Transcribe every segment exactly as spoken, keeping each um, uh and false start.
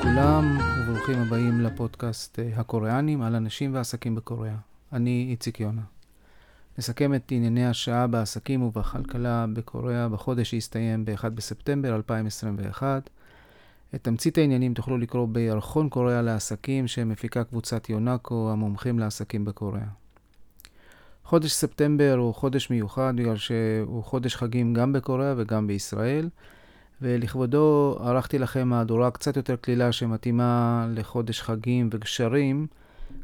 לכולם וברוכים הבאים לפודקאסט הקוריאנים על אנשים ועסקים בקוריאה. אני איציק יונה. נסכם את ענייני השעה בעסקים ובכלכלה בקוריאה בחודש שהסתיים ב-אחד בספטמבר אלפיים עשרים ואחת. את תמצית העניינים תוכלו לקרוא בירחון קוריאה לעסקים שמפיקה קבוצת יונאקו המומחים לעסקים בקוריאה. חודש ספטמבר הוא חודש מיוחד בגלל שהוא חודש חגים גם בקוריאה וגם בישראל. ולכבודו ערכתי לכם מהדורה קצת יותר קלילה שמתאימה לחודש חגים וגשרים,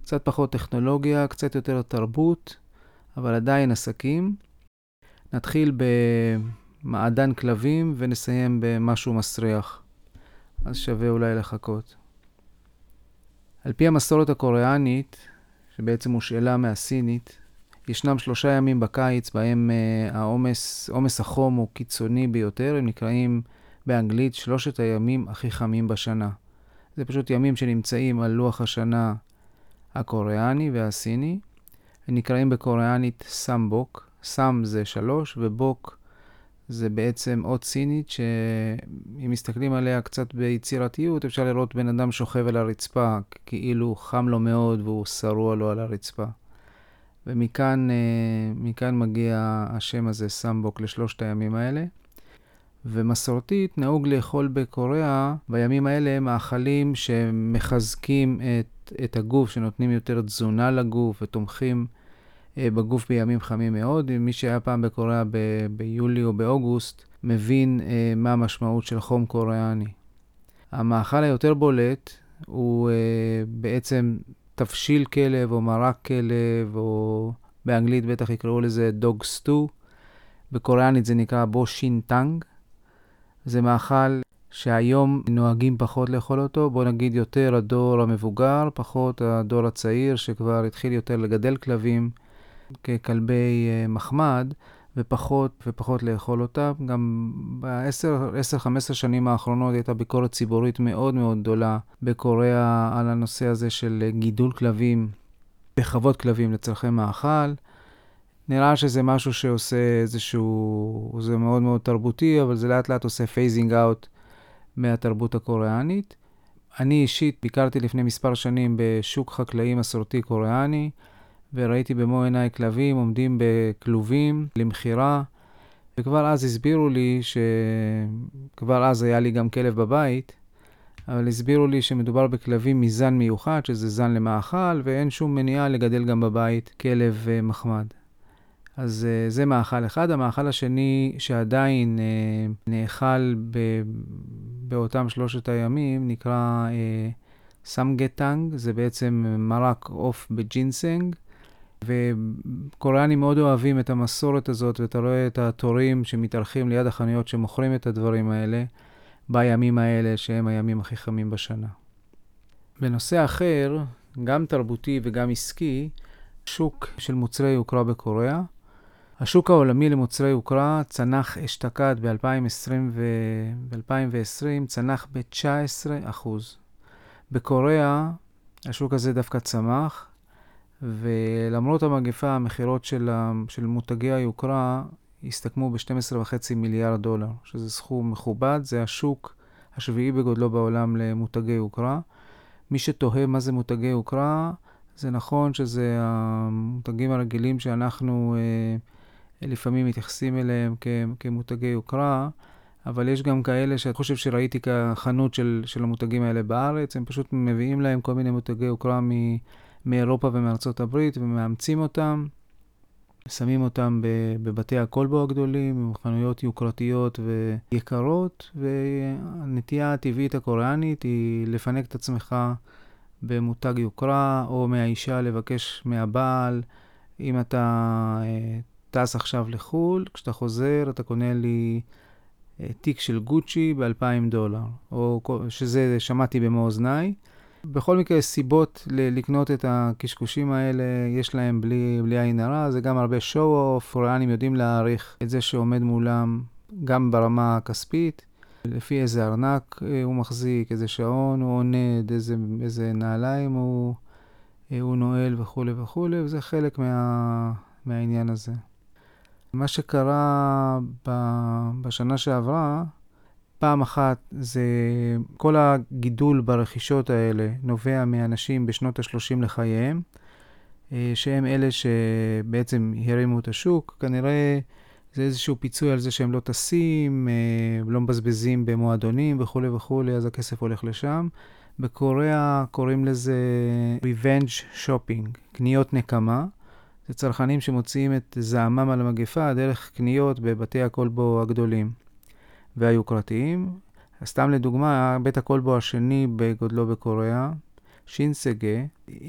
קצת פחות טכנולוגיה, קצת יותר תרבות, אבל עדיין עסקים. נתחיל במעדן כלבים ונסיים במשהו מסריח, אז שווה אולי לחכות. על פי המסורת הקוריאנית, שבעצם הושאלה מהסינית, ישנם שלושה ימים בקיץ בהם העומס, עומס החום הוא קיצוני ביותר, הם נקראים באנגלית שלושת הימים הכי חמים בשנה. זה פשוט ימים שנמצאים על לוח השנה הקוריאני והסיני. הם נקראים בקוריאנית סאם בוק. סאם זה שלוש ובוק זה בעצם עוד סינית שאם מסתכלים עליה קצת ביצירתיות אפשר לראות בן אדם שוכב על הרצפה כאילו חם לו מאוד והוא שרוע לו על הרצפה. ומכאן מכאן מגיע השם הזה סאם בוק לשלושת הימים האלה. ומסורתית נהוג לאכול בקוריאה בימים האלה מאכלים שמחזקים את את הגוף, שנותנים יותר תזונה לגוף ותומכים בגוף בימים חמים מאוד. מי שהיה פעם בקוריאה ב- ביולי או באוגוסט מבין מה המשמעות של חום קוריאני. המאכל היותר בולט הוא בעצם תפשיל כלב או מרק כלב, או באנגלית בטח יקראו לזה דוג סטו. בקוריאנית זה נקרא בושינטנג. זה מאכל שהיום נוהגים פחות לאכול אותו, בוא נגיד יותר הדור המבוגר, פחות הדור הצעיר שכבר התחיל יותר לגדל כלבים ככלבי מחמד, ופחות ופחות לאכול אותם. גם ב-עשר עד חמש עשרה שנים האחרונות הייתה ביקורת ציבורית מאוד מאוד גדולה בקוריאה על הנושא הזה של גידול כלבים, בחוות כלבים לצרכי מאכל. נראה שזה משהו שעושה איזשהו, זה מאוד מאוד תרבותי, אבל זה לאט לאט עושה פייזינג אאוט מהתרבות הקוריאנית. אני אישית ביקרתי לפני מספר שנים בשוק חקלאי מסורתי קוריאני, וראיתי במו עיניי כלבים עומדים בכלובים למחירה, וכבר אז הסבירו לי שכבר אז היה לי גם כלב בבית, אבל הסבירו לי שמדובר בכלבים מזן מיוחד, שזה זן למאכל, ואין שום מניעה לגדל גם בבית כלב מחמד. אז זה מאכל אחד. המאכל השני שעדיין נאכל ב- באותם שלושת הימים נקרא סמגטנג, זה בעצם מרק עוף בג'ינסנג, וקוריאנים מאוד אוהבים את המסורת הזאת, ואתה רואה את התורים שמתארחים ליד החנויות שמוכרים את הדברים האלה בימים האלה שהם הימים הכי חמים בשנה. בנושא אחר, גם תרבותי וגם עסקי, שוק של מוצרי יוקרה בקוריאה. השוק העולמי למוצרי יוקרה צנח אשתקד ב-אלפיים ועשרים, צנח ב-תשע עשרה אחוז. בקוריאה השוק הזה דווקא צמח, ולמרות המגפה, המחירות של, של מותגי היוקרה הסתכמו ב-שתים עשרה וחצי מיליארד דולר, שזה סכום מכובד, זה השוק השביעי בגודלו בעולם למותגי יוקרה. מי שתוהה מה זה מותגי יוקרה, זה נכון שזה המותגים הרגילים שאנחנו אה, לפעמים מתייחסים אליהם כ, כמותגי יוקרה, אבל יש גם כאלה שאת חושב שראיתי כחנות של, של המותגים האלה בארץ, הם פשוט מביאים להם כל מיני מותגי יוקרה מ... מאירופה ומארצות הברית, ומאמצים אותם, שמים אותם בבתי הקולבו הגדולים, חנויות יוקרתיות ויקרות, והנטייה הטבעית הקוריאנית היא לפנק את עצמך במותג יוקרה, או מהאישה לבקש מהבעל, אם אתה טס עכשיו לחול, כשאתה חוזר אתה קונה לי תיק של גוצ'י ב-אלפיים דולר, או שזה שמעתי במאוזניי. בכל מקרה, סיבות ל- לקנות את הקשקושים האלה, יש להם בלי, בלי עין הרע. זה גם הרבה show-off, קוריאנים יודעים להעריך את זה שעומד מולם, גם ברמה הכספית, לפי איזה ארנק הוא מחזיק, איזה שעון הוא עונד, איזה, איזה נעליים הוא, הוא נועל וכו' וכו', וזה חלק מה, מהעניין הזה. מה שקרה ב- בשנה שעברה, פעם אחת זה כל הגידול ברכישות האלה נובע מאנשים בשנות ה-שלושים לחייהם, שהם אלה שבעצם הרימו את השוק. כנראה זה איזשהו פיצוי על זה שהם לא טסים, לא מבזבזים במועדונים וכולי וכולי, אז הכסף הולך לשם. בקוריאה קוראים לזה revenge shopping, קניות נקמה. זה צרכנים שמוציאים את זעמם על המגפה דרך קניות בבתי הקולבו הגדולים והיוקרתיים. סתם לדוגמה, בית הקולבו השני בגודלו בקוריאה, שינסגה,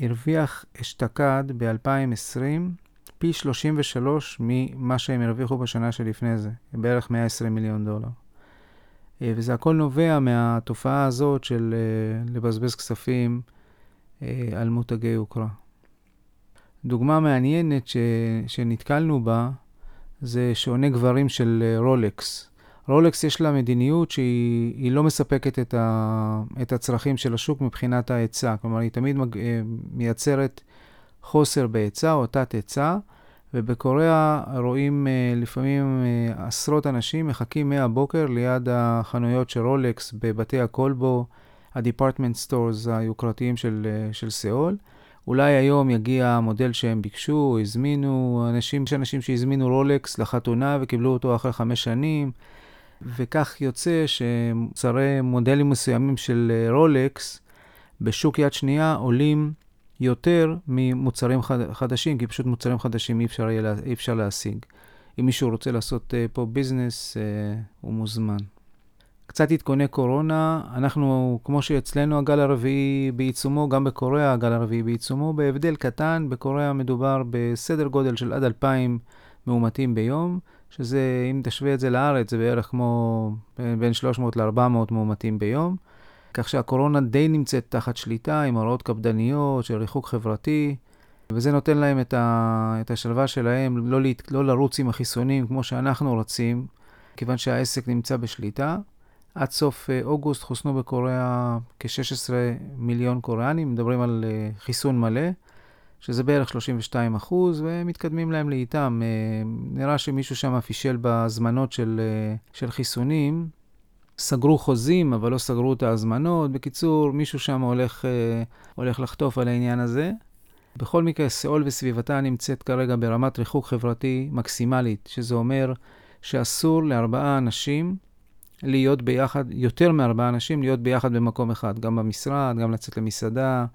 הרוויח אשתקד ב-אלפיים עשרים פי שלושים ושלוש ממה שהם הרוויחו בשנה שלפני זה, בערך מאה ועשרים מיליון דולר. וזה הכל נובע מהתופעה הזאת של לבזבז כספים על מותגי יוקרה. דוגמה מעניינת ש... שנתקלנו בה זה שעוני גברים של רולקס. רולקס יש לה מדיניות שהיא לא מספקת את, ה... את הצרכים של השוק מבחינת ההיצע. כלומר, היא תמיד מג... מייצרת חוסר בהיצע או תת היצע, ובקוריאה רואים לפעמים עשרות אנשים מחכים מהבוקר ליד החנויות של רולקס בבתי הקולבו, הדיפרטמנט סטורס היוקרתיים של, של סאול. אולי היום יגיע המודל שהם ביקשו, הזמינו, אנשים, יש אנשים שהזמינו רולקס לחתונה וקיבלו אותו אחרי חמש שנים, וכך יוצא שמוצרי מודלים מסוימים של רולקס בשוק יד שנייה עולים יותר ממוצרים חד, חדשים, כי פשוט מוצרים חדשים אי אפשר, אי אפשר להשיג. אם מישהו רוצה לעשות פה ביזנס, הוא מוזמן. קצת התכוני קורונה, אנחנו, כמו שאצלנו הגל הרביעי בעיצומו, גם בקוריאה הגל הרביעי בעיצומו, בהבדל קטן, בקוריאה מדובר בסדר גודל של עד אלפיים מאומתים ביום, שזה, אם תשווה את זה לארץ, זה בערך כמו בין שלוש מאות לארבע מאות מאומתים ביום, כך שהקורונה די נמצאת תחת שליטה, עם הוראות קפדניות, של ריחוק חברתי, וזה נותן להם את, ה, את השלווה שלהם, לא, להת, לא לרוץ עם החיסונים כמו שאנחנו רצים, כיוון שהעסק נמצא בשליטה. עד סוף אוגוסט חוסנו בקוריאה כ-שישה עשר מיליון קוריאנים, מדברים על חיסון מלא, שזה בערך שלושים ושתיים אחוז, ומתקדמים להם לאיתם. נראה שמישהו שם פישל בהזמנות של, של חיסונים, סגרו חוזים, אבל לא סגרו את ההזמנות. בקיצור, מישהו שם הולך, הולך לחטוף על העניין הזה. בכל מקרה, סאול וסביבתה נמצאת כרגע ברמת ריחוק חברתי מקסימלית, שזה אומר שאסור לארבעה אנשים, להיות ביחד, יותר מארבעה אנשים, להיות ביחד במקום אחד, גם במשרד, גם לצאת למסעדה,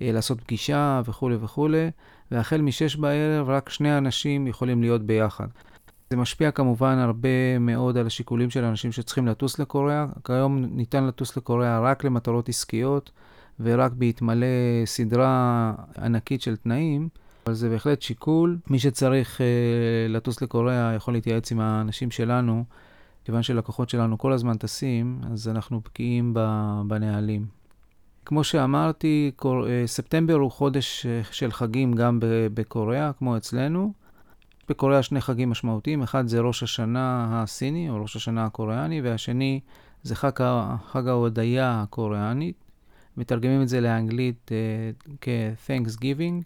לעשות פגישה וכו' וכו'. והחל משש בערב, רק שני אנשים יכולים להיות ביחד. זה משפיע כמובן הרבה מאוד על השיקולים של אנשים שצריכים לטוס לקוריאה. כיום ניתן לטוס לקוריאה רק למטרות עסקיות, ורק בהתמלא סדרה ענקית של תנאים. אבל זה בהחלט שיקול. מי שצריך לטוס לקוריאה יכול להתייעץ עם האנשים שלנו, כיוון שלקוחות שלנו כל הזמן טסים, אז אנחנו בקיאים בנהלים. כמו שאמרתי, ספטמבר הוא חודש של חגים גם בקוריאה, כמו אצלנו. בקוריאה שני חגים משמעותיים, אחד זה ראש השנה הסיני, או ראש השנה הקוריאני, והשני זה חג ההודיה הקוריאנית. מתרגמים את זה לאנגלית כ-Thanksgiving.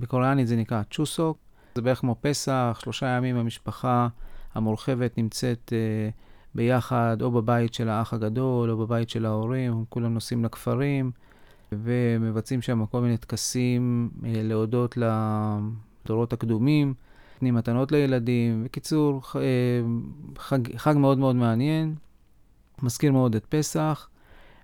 בקוריאנית זה נקרא צוסוק. זה בערך כמו פסח, שלושה ימים המשפחה המורחבת נמצאת ביחד, או בבית של האח הגדול, או בבית של ההורים, כולם נוסעים לכפרים, ומבצעים שם כל מיני טקסים להודות לדורות הקדומים, נותנים מתנות לילדים. בקיצור, חג, חג מאוד מאוד מעניין, מזכיר מאוד את פסח.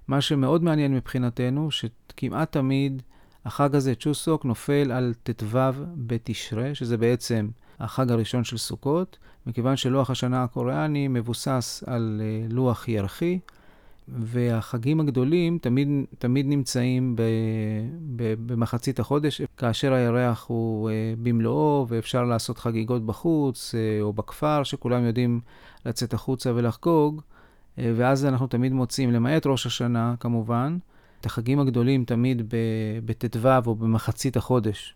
מה שמאוד מעניין מבחינתנו, שכמעט תמיד החג הזה, צ'וסוק, נופל על תתוו בתשרה, שזה בעצם החג הראשון של סוכות, מכיוון שלוח השנה הקוריאני מבוסס על לוח ירחי, והחגים הגדולים תמיד, תמיד נמצאים ב, ב, במחצית החודש, כאשר הירח הוא במלואו, ואפשר לעשות חגיגות בחוץ או בכפר, שכולם יודעים לצאת החוצה ולחגוג, ואז אנחנו תמיד מוצאים, למעט ראש השנה כמובן, את החגים הגדולים תמיד בתתוו או במחצית החודש.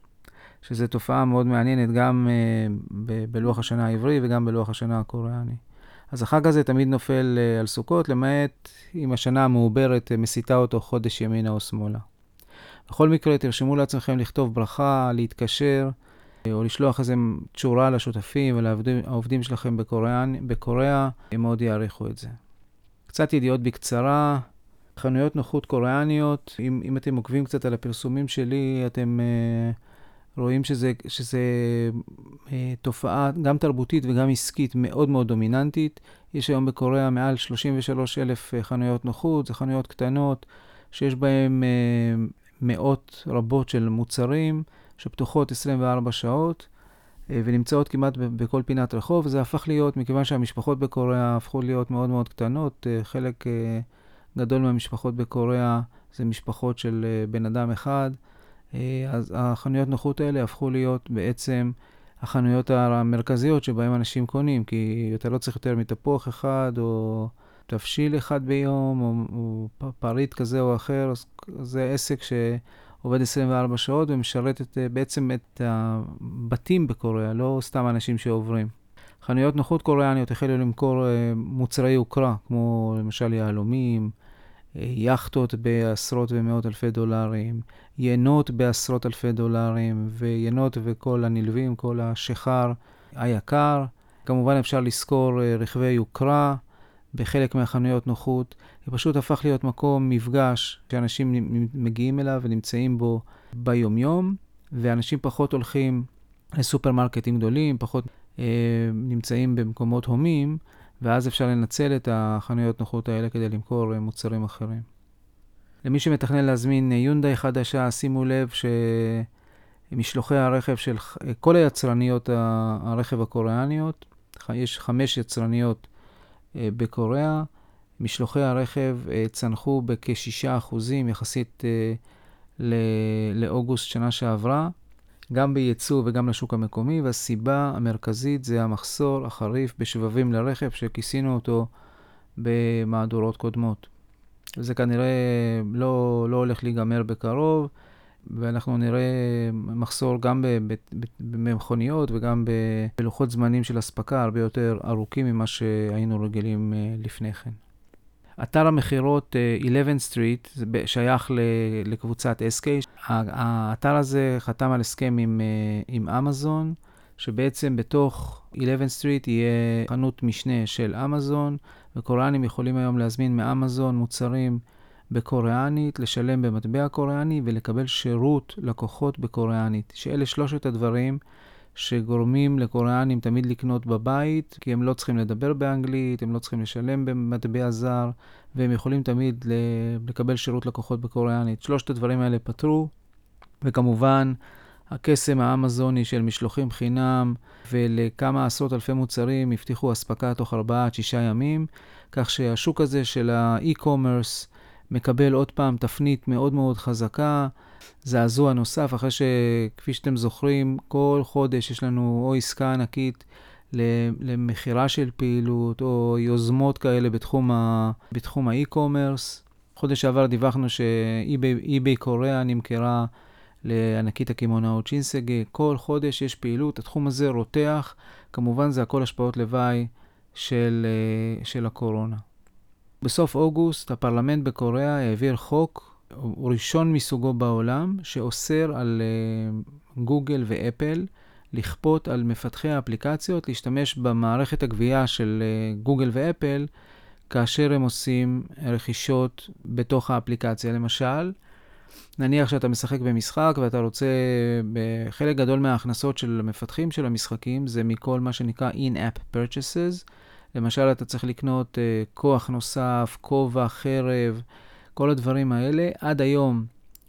שזו תופעה מאוד מעניינת גם uh, ב- בלוח השנה העברי וגם בלוח השנה הקוריאני. אז החג הזה תמיד נופל uh, על סוכות, למעט אם השנה המעוברת uh, מסיתה אותו חודש ימינה או שמאלה. בכל מקרה, תרשמו לעצמכם לכתוב ברכה, להתקשר, או לשלוח איזה תשורה לשותפים ולעובדים שלכם בקוריאה, הם מאוד יעריכו את זה. קצת ידיעות בקצרה, חנויות נוחות קוריאניות, אם, אם אתם עוקבים קצת על הפרסומים שלי, אתם uh, רואים שזה, שזה uh, תופעה גם תרבותית וגם עסקית מאוד מאוד דומיננטית. יש היום בקוריאה מעל שלושים ושלושה אלף uh, חנויות נוחות, זה חנויות קטנות, שיש בהן uh, מאות רבות של מוצרים, שפתוחות עשרים וארבע שעות, ונמצאות כמעט בכל פינת רחוב. זה הפך להיות, מכיוון שהמשפחות בקוריאה הפכו להיות מאוד מאוד קטנות, חלק גדול מהמשפחות בקוריאה זה משפחות של בן אדם אחד, אז החנויות נוחות האלה הפכו להיות בעצם החנויות המרכזיות שבהם אנשים קונים, כי אתה לא צריך יותר מתפוח אחד, או תפשיל אחד ביום, או, או פריט כזה או אחר, אז זה עסק ש... עובד עשרים וארבע שעות ומשרת את, בעצם את הבתים בקוריאה, לא סתם אנשים שעוברים. חנויות נוחות קוריאניות החלו למכור מוצרי יוקרה, כמו למשל יהלומים, יחטות בעשרות ומאות אלפי דולרים, ינות בעשרות אלפי דולרים, וינות וכל הנלווים, כל השחר היקר. כמובן אפשר לזכור רכבי יוקרה, בחלק מהחנויות נוחות, זה פשוט הפך להיות מקום מפגש שאנשים מגיעים אליו ונמצאים בו ביומיום, ואנשים פחות הולכים לסופרמרקטים גדולים, פחות אה, נמצאים במקומות הומים, ואז אפשר לנצל את החנויות נוחות האלה כדי למכור מוצרים אחרים. למי שמתכנן להזמין יונדאי חדשה, שימו לב שמשלוחי הרכב של כל היצרניות הרכב הקוריאניות, יש חמש יצרניות בקוריאה, משלוחי הרכב צנחו בכ-שישה אחוז יחסית לאוגוסט שנה שעברה, גם בייצוא וגם לשוק המקומי, והסיבה המרכזית זה המחסור החריף בשבבים לרכב שכיסינו אותו במהדורות קודמות. זה כנראה לא, לא הולך להיגמר בקרוב, ואנחנו נראה מחסור גם במכוניות וגם בלוחות זמנים של הספקה הרבה יותר ארוכים ממה שהיינו רגילים לפני כן. אתר המחירות אחת עשרה סטריט שייך לקבוצת אס קיי. האתר הזה חתם על הסכם עם, עם אמזון, שבעצם בתוך אחת עשרה סטריט יהיה חנות משנה של אמזון, וקוריאנים יכולים היום להזמין מאמזון מוצרים בקוריאנית, לשלם במטבע קוריאני ולקבל שירות לקוחות בקוריאנית. שאלה שלושת הדברים שגורמים לקוריאנים תמיד לקנות בבית, כי הם לא צריכים לדבר באנגלית, הם לא צריכים לשלם במטבע זר, והם יכולים תמיד לקבל שירות לקוחות בקוריאנית. שלושת הדברים האלה פתרו, וכמובן הקסם האמזוני של משלוחים חינם ולכמה עשרות אלפי מוצרים הבטיחו הספקה תוך ארבעה עד שישה ימים, כך שהשוק הזה של האי-קומרס מקבל עוד פעם תפנית מאוד מאוד חזקה, זעזוע נוסף, אחרי שכפי שאתם זוכרים, כל חודש יש לנו או עסקה ענקית למחירה של פעילות, או יוזמות כאלה בתחום, ה... בתחום האי-קומרס. חודש שעבר דיווחנו שאי-ביי קוריאה נמכרה לענקית הכימונאות שינסגה. כל חודש יש פעילות, התחום הזה רותח, כמובן זה הכל השפעות לוואי של, של הקורונה. בסוף אוגוסט הפרלמנט בקוריאה העביר חוק, הוא ראשון מסוגו בעולם, שאוסר על גוגל ואפל לכפות על מפתחי האפליקציות להשתמש במערכת הגבייה של גוגל ואפל כאשר הם עושים רכישות בתוך האפליקציה. למשל, נניח שאתה משחק במשחק ואתה רוצה, בחלק גדול מההכנסות של המפתחים של המשחקים זה מכל מה שנקרא in-app purchases, למשל, אתה צריך לקנות uh, כוח נוסף, כובע, חרב, כל הדברים האלה. עד היום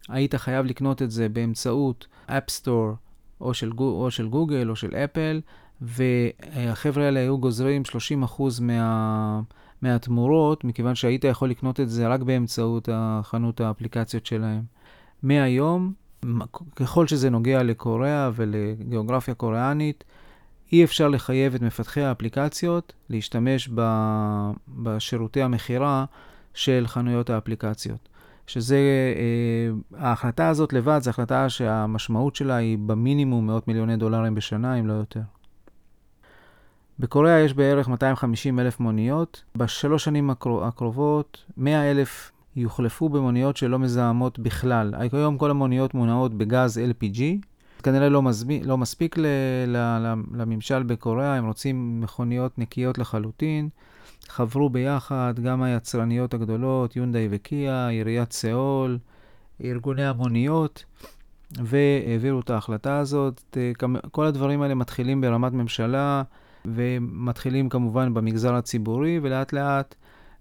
היית חייב לקנות את זה באמצעות App Store או של, או של גוגל או של אפל, והחבר'ה האלה היו גוזרים שלושים אחוז מה, מהתמורות, מכיוון שהיית יכול לקנות את זה רק באמצעות חנות האפליקציות שלהם. מהיום, ככל שזה נוגע לקוריאה ולגיאוגרפיה קוריאנית, אי אפשר לחייב את מפתחי האפליקציות להשתמש בשירותי המחירה של חנויות האפליקציות. שזה, ההחלטה הזאת לבד, זו החלטה שהמשמעות שלה היא במינימום מאות מיליוני דולרים בשנה, אם לא יותר. בקוריאה יש בערך מאתיים וחמישים אלף מוניות. בשלוש שנים הקרובות, מאה אלף יוחלפו במוניות שלא מזהמות בכלל. היום כל המוניות מונעות בגז אל פי ג'י. כנראה לא, מזמי, לא מספיק ל, ל, לממשל בקוריאה, הם רוצים מכוניות נקיות לחלוטין, חברו ביחד גם היצרניות הגדולות, יונדאי וקיה, עיריית סאול, ארגוני המוניות, והעבירו את ההחלטה הזאת. כל הדברים האלה מתחילים ברמת ממשלה, ומתחילים כמובן במגזר הציבורי, ולאט לאט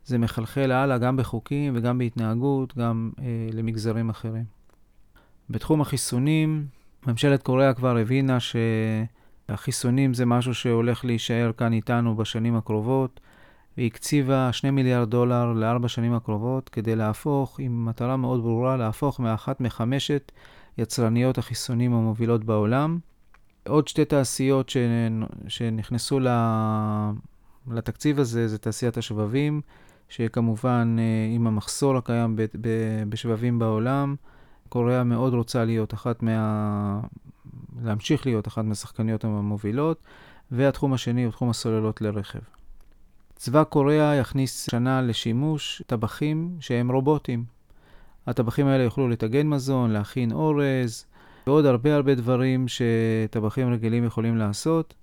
זה מחלחל הלאה גם בחוקים וגם בהתנהגות, גם אה, למגזרים אחרים. בתחום החיסונים, ממשלת קוריאה כבר הבינה שהחיסונים זה משהו שהולך להישאר כאן איתנו בשנים הקרובות, והיא הקציבה שני מיליארד דולר לארבע שנים הקרובות, כדי להפוך, עם מטרה מאוד ברורה, להפוך מאחת מחמשת יצרניות החיסונים המובילות בעולם. עוד שתי תעשיות שנכנסו לתקציב הזה, זה תעשיית השבבים, שכמובן עם המחסור הקיים בשבבים בעולם, קוריאה מאוד רוצה להיות אחת מה... להמשיך להיות אחת מהשחקניות המובילות, והתחום השני הוא תחום הסוללות לרכב. צבא קוריאה יכניס שנה לשימוש טבחים שהם רובוטים. הטבחים האלה יוכלו לתגן מזון, להכין אורז, ועוד הרבה הרבה דברים שטבחים רגילים יכולים לעשות.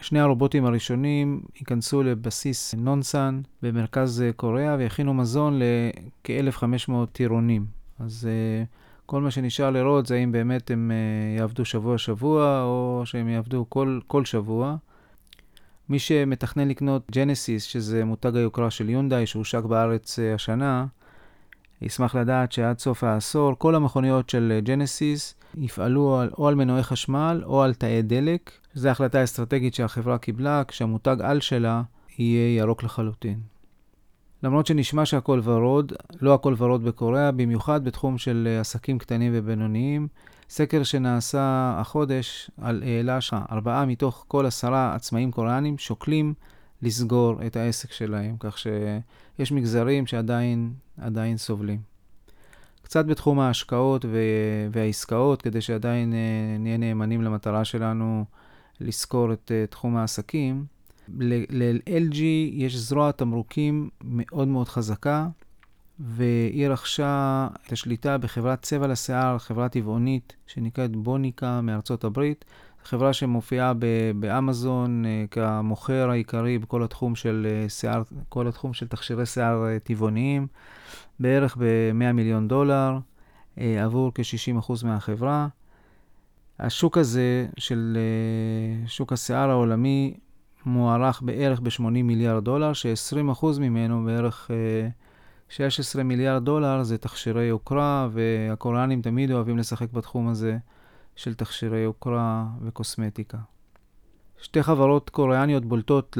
שני הרובוטים הראשונים ייכנסו לבסיס נונסן במרכז קוריאה ויכינו מזון לכ-אלף וחמש מאות טירונים. אז כל מה שנשאר לראות זה אם באמת הם יעבדו שבוע שבוע או שהם יעבדו כל, כל שבוע. מי שמתכנן לקנות ג'נסיס, שזה מותג היוקרה של יונדאי שהושק בארץ השנה, ישמח לדעת שעד סוף העשור כל המכוניות של ג'נסיס יפעלו על, או על מנועי חשמל או על תאי דלק. זו החלטה אסטרטגית שהחברה קיבלה כשהמותג על שלה יהיה ירוק לחלוטין. למרות שנשמע שהכל ורוד, לא הכל ורוד בקוריאה, במיוחד בתחום של עסקים קטנים ובינוניים. סקר שנעשה החודש על העלה שארבעה מתוך כל עשרה עצמאים קוריאנים שוקלים לסגור את העסק שלהם, כך שיש מגזרים שעדיין עדיין סובלים. קצת בתחום ההשקעות והעסקאות, כדי שעדיין נהיה נאמנים למטרה שלנו לסקור את תחום העסקים. ל-אל ג'י יש זרוע תמרוקים מאוד מאוד חזקה, והיא רכשה את השליטה בחברת צבע לשיער, חברה טבעונית שנקראת בוניקה מארצות הברית, חברה שמופיעה באמזון כמוכר העיקרי בכל התחום של שיער, כל התחום של תכשירי שיער טבעוניים, בערך ב-מאה מיליון דולר, עבור כ-שישים אחוז מהחברה. השוק הזה של שוק השיער העולמי מוערך בערך ב-שמונים מיליארד דולר, ש-עשרים אחוז ממנו בערך שישה עשר מיליארד דולר זה תכשירי יוקרה, והקוריאנים תמיד אוהבים לשחק בתחום הזה של תכשירי יוקרה וקוסמטיקה. שתי חברות קוריאניות בולטות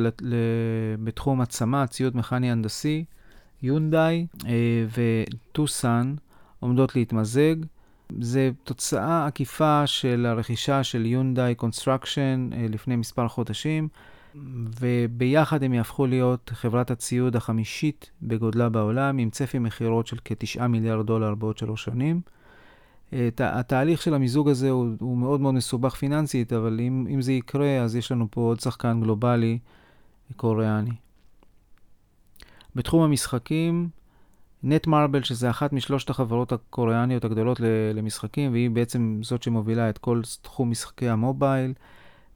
בתחום עצמה, ציוד מכני הנדסי, יונדאי וטוסן עומדות להתמזג. זה תוצאה עקיפה של הרכישה של יונדאי קונסטרקשן לפני מספר חודשים, וביחד הם יהפכו להיות חברת הציוד החמישית בגודלה בעולם, עם צפי מחירות של כ-תשעה מיליארד דולר בעוד שלוש שנים. התהליך של המיזוג הזה הוא, הוא מאוד מאוד מסובך פיננסית, אבל אם, אם זה יקרה, אז יש לנו פה עוד שחקן גלובלי קוריאני. בתחום המשחקים, נט מרבל, שזה אחת משלושת החברות הקוריאניות הגדולות למשחקים, והיא בעצם זאת שמובילה את כל תחום משחקי המובייל,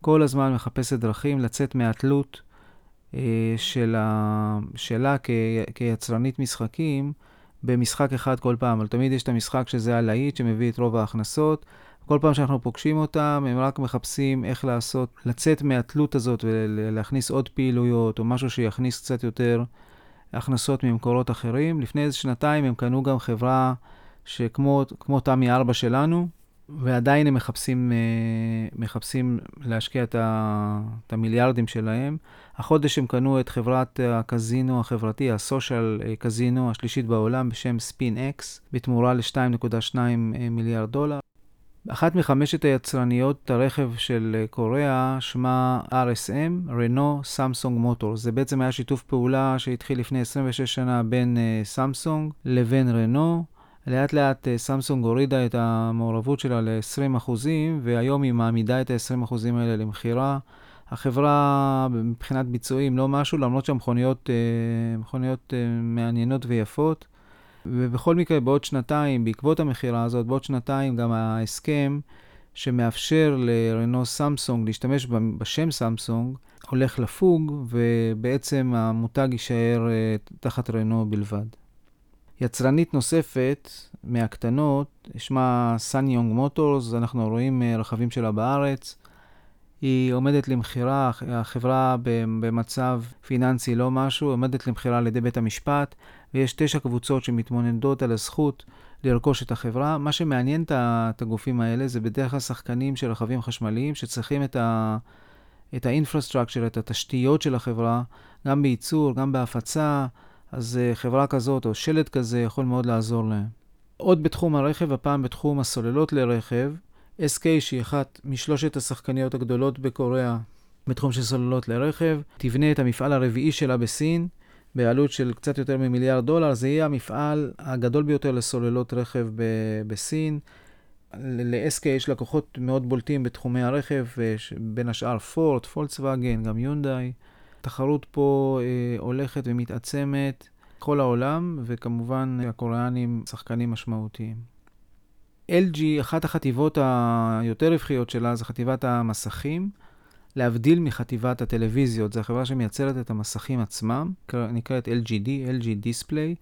כל הזמן מחפשת דרכים לצאת מהתלות של שלה כיצרנית משחקים במשחק אחד כל פעם. אבל תמיד יש את המשחק שזה הלהיט שמביא את רוב ההכנסות. כל פעם שאנחנו פוגשים אותם, הם רק מחפשים איך לעשות, לצאת מהתלות הזאת ולהכניס עוד פעילויות או משהו שיכניס קצת יותר הכנסות ממקורות אחרים. לפני איזה שנתיים הם קנו גם חברה שכמו כמו תמי ארבע שלנו, ועדיין הם מחפשים, מחפשים להשקיע את, ה, את המיליארדים שלהם. החודש הם קנו את חברת הקזינו החברתי, הסושל קזינו השלישית בעולם בשם SpinX, בתמורה ל-שתיים נקודה שתיים מיליארד דולר. אחת מחמשת היצרניות הרכב של קוריאה שמה אר אס אם, Renault Samsung Motors. זה בעצם היה שיתוף פעולה שהתחיל לפני עשרים ושש שנה בין סמסונג לבין רנו. לאט לאט סמסונג הורידה את המעורבות שלה ל-עשרים אחוז, והיום היא מעמידה את ה-עשרים אחוז האלה למחירה. החברה מבחינת ביצועים לא משהו, למרות שהמכוניות מכוניות מעניינות ויפות. ובכל מקרה בעוד שנתיים, בעקבות המחירה הזאת, בעוד שנתיים גם ההסכם שמאפשר לרנו סמסונג להשתמש בשם סמסונג, הולך לפוג, ובעצם המותג יישאר תחת רנו בלבד. יצרנית נוספת מהקטנות, שמה SsangYong Motors, אנחנו רואים רכבים שלה בארץ. היא עומדת למחירה, החברה במצב פיננסי לא משהו, עומדת למחירה על ידי בית המשפט, ויש תשע קבוצות שמתמונדות על הזכות לרכוש את החברה. מה שמעניין את הגופים האלה זה בדרך כלל שחקנים של רכבים חשמליים שצריכים את ה... את האינפרסטרקצ'ר, את התשתיות של החברה, גם בייצור, גם בהפצה, אז חברה כזאת או שלד כזה יכול מאוד לעזור להם. עוד בתחום הרכב, הפעם בתחום הסוללות לרכב, אס קיי שהיא אחת משלושת השחקניות הגדולות בקוריאה בתחום של סוללות לרכב, תבנה את המפעל הרביעי שלה בסין, בעלות של קצת יותר ממיליארד דולר, זה יהיה המפעל הגדול ביותר לסוללות רכב ב- בסין. ל-אס קיי יש לקוחות מאוד בולטים בתחומי הרכב, בין השאר פורד, פולקסווגן, גם יונדאי. התחרות פה אה, הולכת ומתעצמת כל העולם, וכמובן הקוריאנים שחקנים משמעותיים. אל ג'י, אחת החטיבות היותר רווחיות שלה זה חטיבת המסכים, להבדיל מחטיבת הטלוויזיות. זו החברה שמייצרת את המסכים עצמם, נקראת אל ג'י די, אל ג'י Display.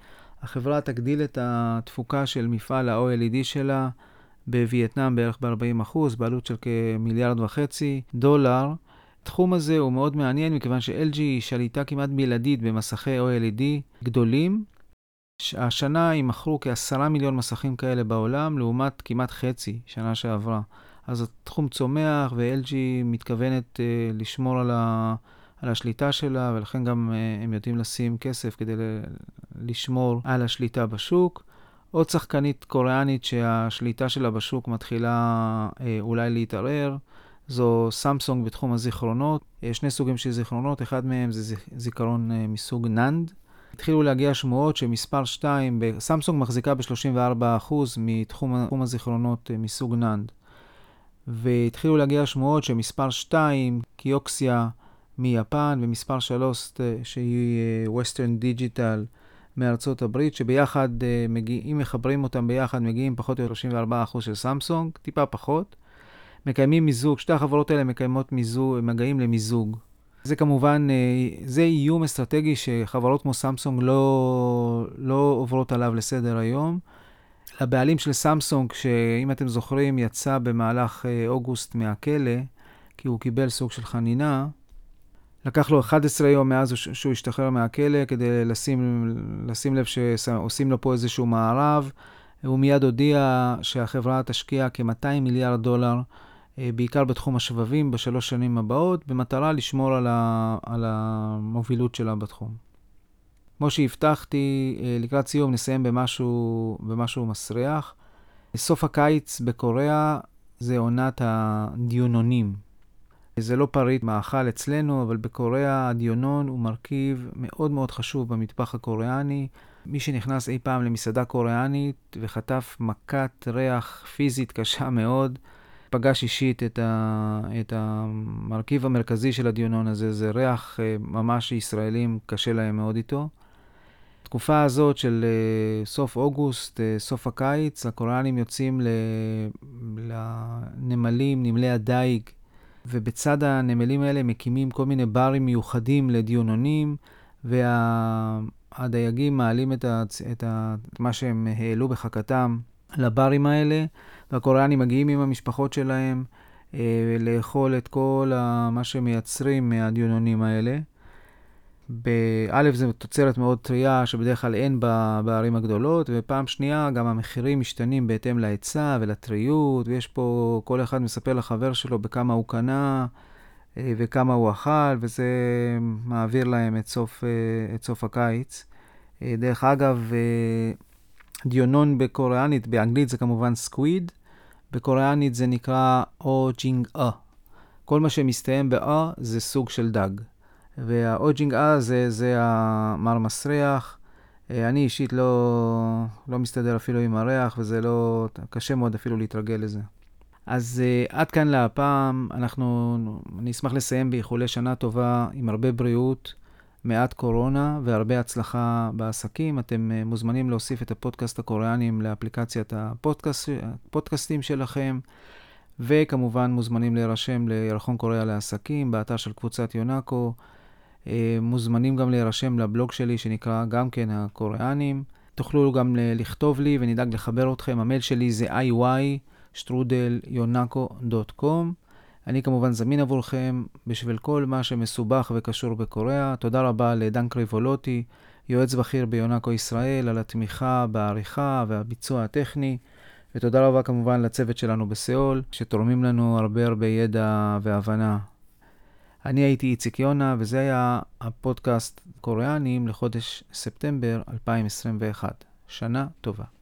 החברה תגדיל את התפוקה של מפעל ה-או אל אי די שלה, בווייטנאם בערך ב-ארבעים אחוז, בעלות של כמיליארד וחצי דולר. התחום הזה הוא מאוד מעניין, מכיוון ש-אל ג'י היא שליטה כמעט בלעדית במסכי או אל אי די גדולים. השנה הם מכרו כעשרה מיליון מסכים כאלה בעולם, לעומת כמעט חצי שנה שעברה. אז התחום צומח, ו-אל ג'י מתכוונת uh, לשמור על, ה- על השליטה שלה, ולכן גם uh, הם יודעים לשים כסף כדי ל- לשמור על השליטה בשוק. עוד שחקנית קוריאנית שהשליטה שלה בשוק מתחילה אה, אולי להתערער, זו סמסונג בתחום הזיכרונות. אה, שני סוגים של זיכרונות, אחד מהם זה זיכרון אה, מסוג ננד. התחילו להגיע שמועות שמספר שתיים, ב- סמסונג מחזיקה ב-שלושים וארבעה אחוז מתחום הזיכרונות אה, מסוג ננד. והתחילו להגיע שמועות שמספר שתיים, קיוקסיה מיפן, ומספר שלוש שהיא אה, Western Digital, מארצות הברית, שביחד מגיעים, מחברים אותם ביחד, מגיעים פחות או שלושים וארבעה אחוז של סמסונג, טיפה פחות, מקיימים מיזוג, שתי החברות האלה מקיימות מיזוג, מגעים למיזוג. זה כמובן, זה איום אסטרטגי שחברות כמו סמסונג לא, לא עוברות עליו לסדר היום. הבעלים של סמסונג, שאם אתם זוכרים, יצא במהלך אוגוסט מהכלא, כי הוא קיבל סוג של חנינה, לקח לו אחד עשר יום מאז שהוא השתחרר מהכלא כדי לשים, לשים לב שעושים לו פה איזשהו מערב. הוא מיד הודיע שהחברה תשקיע כ-מאתיים מיליארד דולר, בעיקר בתחום השבבים, בשלוש שנים הבאות, במטרה לשמור על, ה, על המובילות שלה בתחום. כמו שהבטחתי, לקראת סיום נסיים במשהו, במשהו מסריח. סוף הקיץ בקוריאה זה עונת הדיונונים. זה לא פריט מאכל אצלנו, אבל בקוריאה הדיונון הוא מרכיב מאוד מאוד חשוב במטבח הקוריאני. מי שנכנס אי פעם למסעדה קוריאנית וחטף מכת ריח פיזית קשה מאוד, פגש אישית את, ה... את המרכיב המרכזי של הדיונון הזה, זה ריח ממש ישראלים קשה להם מאוד איתו. התקופה הזאת של סוף אוגוסט, סוף הקיץ, הקוריאנים יוצאים ל... לנמלים, נמלי הדייג, ובצד הנמלים האלה מקימים כל מיני ברים מיוחדים לדיונונים, והדייגים מעלים את, ה... את ה... מה שהם העלו בחכתם לברים האלה, והקוריאנים מגיעים עם המשפחות שלהם אה, לאכול את כל ה... מה שמייצרים מהדיונונים האלה. באלף זה תוצרת מאוד טריה שבדרך כלל אין בערים הגדולות, ופעם שנייה גם המחירים משתנים בהתאם להיצע ולטריות, ויש פה כל אחד מספר לחבר שלו בכמה הוא קנה וכמה הוא אכל, וזה מעביר להם את סוף, את סוף הקיץ. דרך אגב, דיונון בקוריאנית, באנגלית זה כמובן סקוויד, בקוריאנית זה נקרא 오징어. כל מה שמסתיים ב-א זה סוג של דג. והאוג'ינג הזה זה המר מסריח. אני אישית לא, לא מסתדר אפילו עם הריח, וזה לא, קשה מאוד אפילו להתרגל לזה. אז עד כאן להפעם, אנחנו, אני אשמח לסיים באיחולי שנה טובה עם הרבה בריאות, מעט קורונה והרבה הצלחה בעסקים. אתם מוזמנים להוסיף את הפודקאסט הקוריאנים לאפליקציית הפודקאסט, הפודקאסטים שלכם. וכמובן מוזמנים להירשם לירחון קוריאה לעסקים, באתר של קבוצת יונאקו. מוזמנים גם להירשם לבלוג שלי שנקרא גם כן הקוריאנים. תוכלו גם לכתוב לי ונדאג לחבר אתכם. המייל שלי זה איי וואי שטרודל יונאקו דוט קום. אני כמובן זמין עבורכם בשביל כל מה שמסובך וקשור בקוריאה. תודה רבה לדן קריבולוטי, יועץ בכיר ביונאקו ישראל, על התמיכה בעריכה והביצוע הטכני. ותודה רבה כמובן לצוות שלנו בסיול, שתורמים לנו הרבה הרבה ידע והבנה. אני הייתי איציק יונה, וזה היה הפודקאסט קוריאנים לחודש ספטמבר אלפיים עשרים ואחת. שנה טובה.